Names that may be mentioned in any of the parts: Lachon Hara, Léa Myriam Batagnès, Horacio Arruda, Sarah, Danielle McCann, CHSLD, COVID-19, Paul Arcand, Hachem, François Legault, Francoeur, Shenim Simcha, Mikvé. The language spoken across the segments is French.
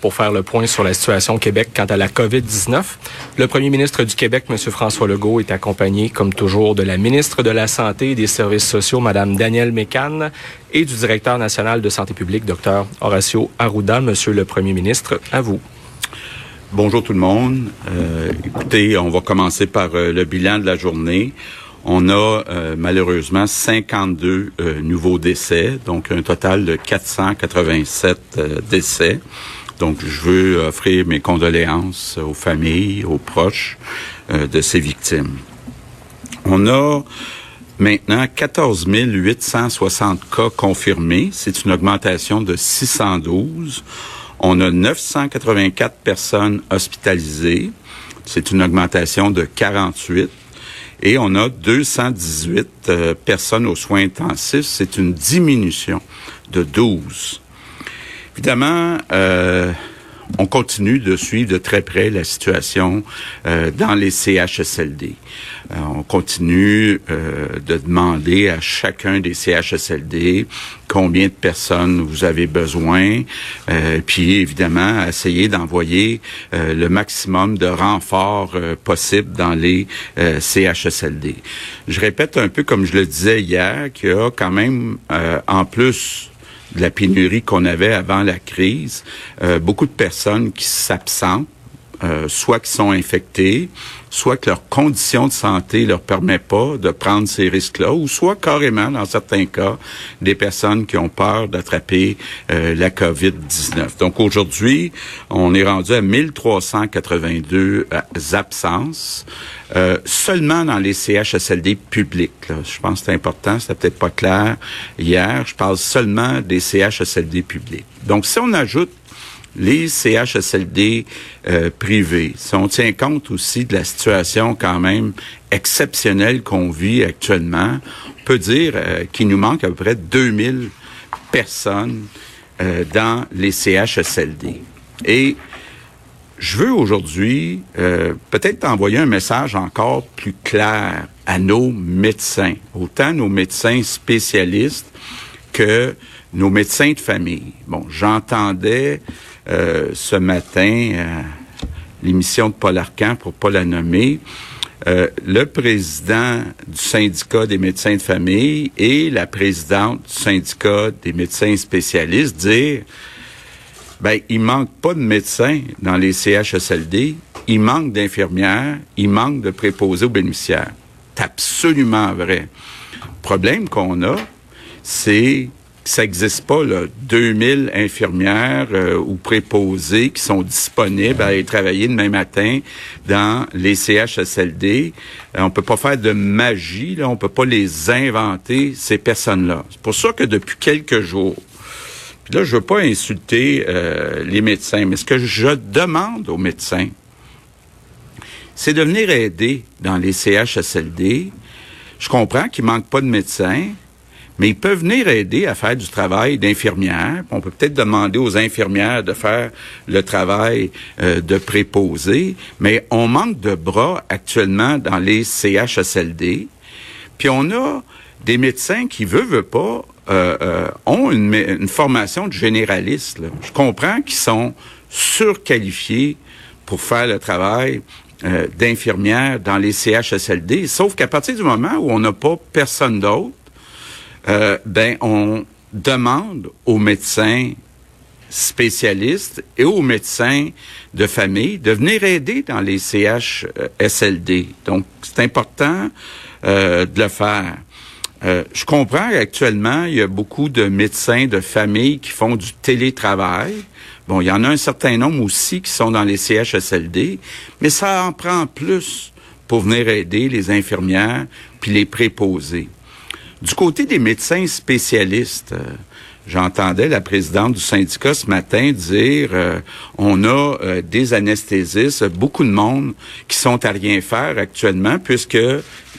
Pour faire le point sur la situation au Québec quant à la COVID-19, le premier ministre du Québec, M. François Legault, est accompagné, comme toujours, de la ministre de la Santé et des Services sociaux, Mme Danielle McCann, et du directeur national de santé publique, Dr. Horacio Arruda. Monsieur le premier ministre, à vous. Bonjour tout le monde. Écoutez, on va commencer par le bilan de la journée. On a malheureusement 52 nouveaux décès, donc un total de 487 décès. Donc, je veux offrir mes condoléances aux familles, aux proches de ces victimes. On a maintenant 14 860 cas confirmés. C'est une augmentation de 612. On a 984 personnes hospitalisées. C'est une augmentation de 48. Et on a 218 personnes aux soins intensifs. C'est une diminution de 12. Évidemment, on continue de suivre de très près la situation dans les CHSLD. On continue de demander à chacun des CHSLD combien de personnes vous avez besoin, puis évidemment, essayer d'envoyer le maximum de renforts possible dans les CHSLD. Je répète un peu comme je le disais hier, qu'il y a quand même, en plus de la pénurie qu'on avait avant la crise, beaucoup de personnes qui s'absentent, soit qui sont infectées, soit que leur condition de santé leur permet pas de prendre ces risques-là, ou soit carrément, dans certains cas, des personnes qui ont peur d'attraper la COVID-19. Donc aujourd'hui, on est rendu à 1382 absences, seulement dans les CHSLD publics. Là. Je pense que c'est important, c'était peut-être pas clair hier, je parle seulement des CHSLD publics. Donc si on ajoute les CHSLD privés. Si on tient compte aussi de la situation quand même exceptionnelle qu'on vit actuellement, on peut dire qu'il nous manque à peu près 2000 personnes dans les CHSLD. Et je veux aujourd'hui peut-être envoyer un message encore plus clair à nos médecins, autant nos médecins spécialistes que nos médecins de famille. Bon, j'entendais ce matin l'émission de Paul Arcand, pour pas la nommer, le président du syndicat des médecins de famille et la présidente du syndicat des médecins spécialistes dire « Ben, il manque pas de médecins dans les CHSLD, il manque d'infirmières, il manque de préposés aux bénéficiaires. » C'est absolument vrai. Le problème qu'on a, c'est ça n'existe pas, là, 2000 infirmières ou préposées qui sont disponibles à aller travailler demain matin dans les CHSLD. On peut pas faire de magie, là, on peut pas les inventer, ces personnes-là. C'est pour ça que depuis quelques jours, puis là, je veux pas insulter les médecins, mais ce que je demande aux médecins, c'est de venir aider dans les CHSLD. Je comprends qu'il manque pas de médecins, mais ils peuvent venir aider à faire du travail d'infirmière. On peut peut-être demander aux infirmières de faire le travail de préposés, mais on manque de bras actuellement dans les CHSLD. Puis on a des médecins qui veulent pas ont une formation de généraliste. Là. Je comprends qu'ils sont surqualifiés pour faire le travail d'infirmière dans les CHSLD, sauf qu'à partir du moment où on n'a pas personne d'autre, on demande aux médecins spécialistes et aux médecins de famille de venir aider dans les CHSLD. Donc, c'est important de le faire. Je comprends qu'actuellement, il y a beaucoup de médecins de famille qui font du télétravail. Bon, il y en a un certain nombre aussi qui sont dans les CHSLD, mais ça en prend plus pour venir aider les infirmières puis les préposés. Du côté des médecins spécialistes, j'entendais la présidente du syndicat ce matin dire on a des anesthésistes, beaucoup de monde qui sont à rien faire actuellement puisque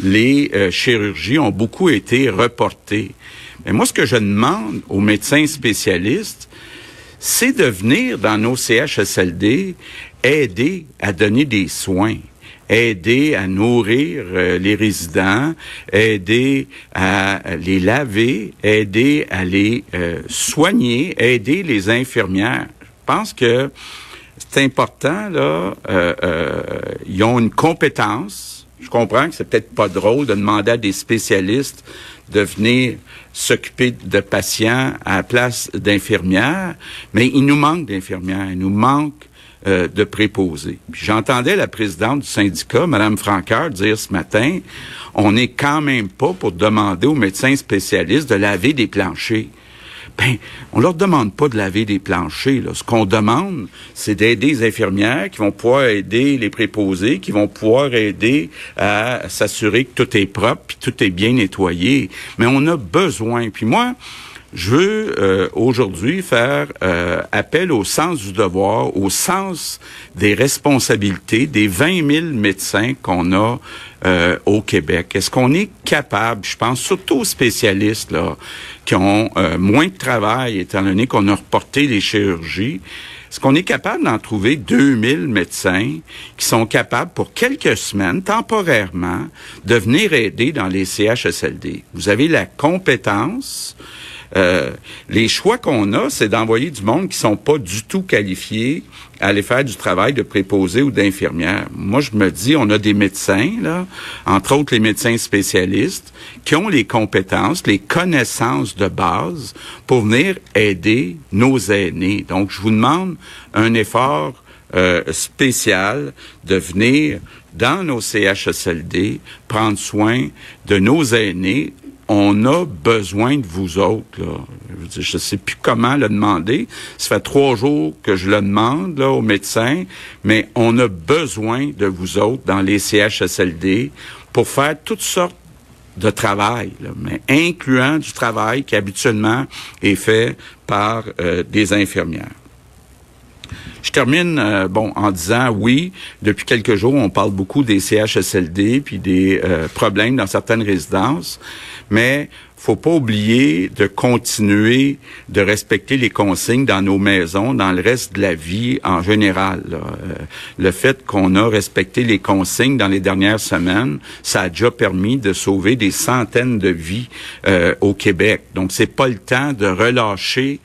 les chirurgies ont beaucoup été reportées. Mais moi, ce que je demande aux médecins spécialistes, c'est de venir dans nos CHSLD aider à donner des soins, aider à nourrir les résidents, aider à les laver, aider à les soigner, aider les infirmières. Je pense que c'est important, là. Ils ont une compétence. Je comprends que c'est peut-être pas drôle de demander à des spécialistes de venir s'occuper de patients à la place d'infirmières, mais il nous manque d'infirmières, il nous manque de préposés. Puis j'entendais la présidente du syndicat, Mme Francoeur, dire ce matin, on n'est quand même pas pour demander aux médecins spécialistes de laver des planchers. Ben, on leur demande pas de laver des planchers, là. Ce qu'on demande, c'est d'aider les infirmières qui vont pouvoir aider les préposés, qui vont pouvoir aider à s'assurer que tout est propre, puis tout est bien nettoyé. Mais on a besoin. Puis moi, je veux aujourd'hui faire appel au sens du devoir, au sens des responsabilités des 20 000 médecins qu'on a au Québec. Est-ce qu'on est capable, je pense surtout aux spécialistes là, qui ont moins de travail étant donné qu'on a reporté les chirurgies, est-ce qu'on est capable d'en trouver 2000 médecins qui sont capables pour quelques semaines, temporairement, de venir aider dans les CHSLD? Vous avez la compétence. Les choix qu'on a, c'est d'envoyer du monde qui sont pas du tout qualifiés à aller faire du travail de préposés ou d'infirmières. Moi, je me dis, on a des médecins, là, entre autres les médecins spécialistes, qui ont les compétences, les connaissances de base pour venir aider nos aînés. Donc, je vous demande un effort spécial de venir dans nos CHSLD prendre soin de nos aînés. On a besoin de vous autres, là. Je sais plus comment le demander. Ça fait 3 jours que je le demande, là, aux médecins. Mais on a besoin de vous autres dans les CHSLD pour faire toutes sortes de travail, là, mais incluant du travail qui habituellement est fait par des infirmières. Je termine en disant, oui, depuis quelques jours, on parle beaucoup des CHSLD puis des problèmes dans certaines résidences, mais faut pas oublier de continuer de respecter les consignes dans nos maisons, dans le reste de la vie en général, là. Le fait qu'on a respecté les consignes dans les dernières semaines, ça a déjà permis de sauver des centaines de vies au Québec. Donc, c'est pas le temps de relâcher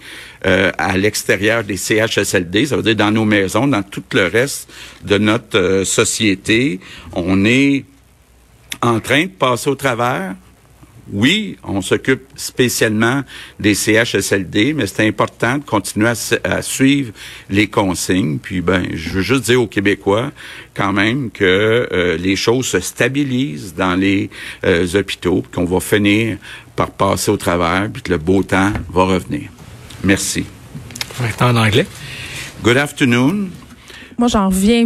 à l'extérieur des CHSLD, ça veut dire dans nos maisons, dans tout le reste de notre société. On est en train de passer au travers. Oui, on s'occupe spécialement des CHSLD, mais c'est important de continuer à suivre les consignes. Puis, je veux juste dire aux Québécois, quand même, que les choses se stabilisent dans les hôpitaux, puis qu'on va finir par passer au travers, puis que le beau temps va revenir. Merci. En anglais. Good afternoon. Moi, j'en reviens.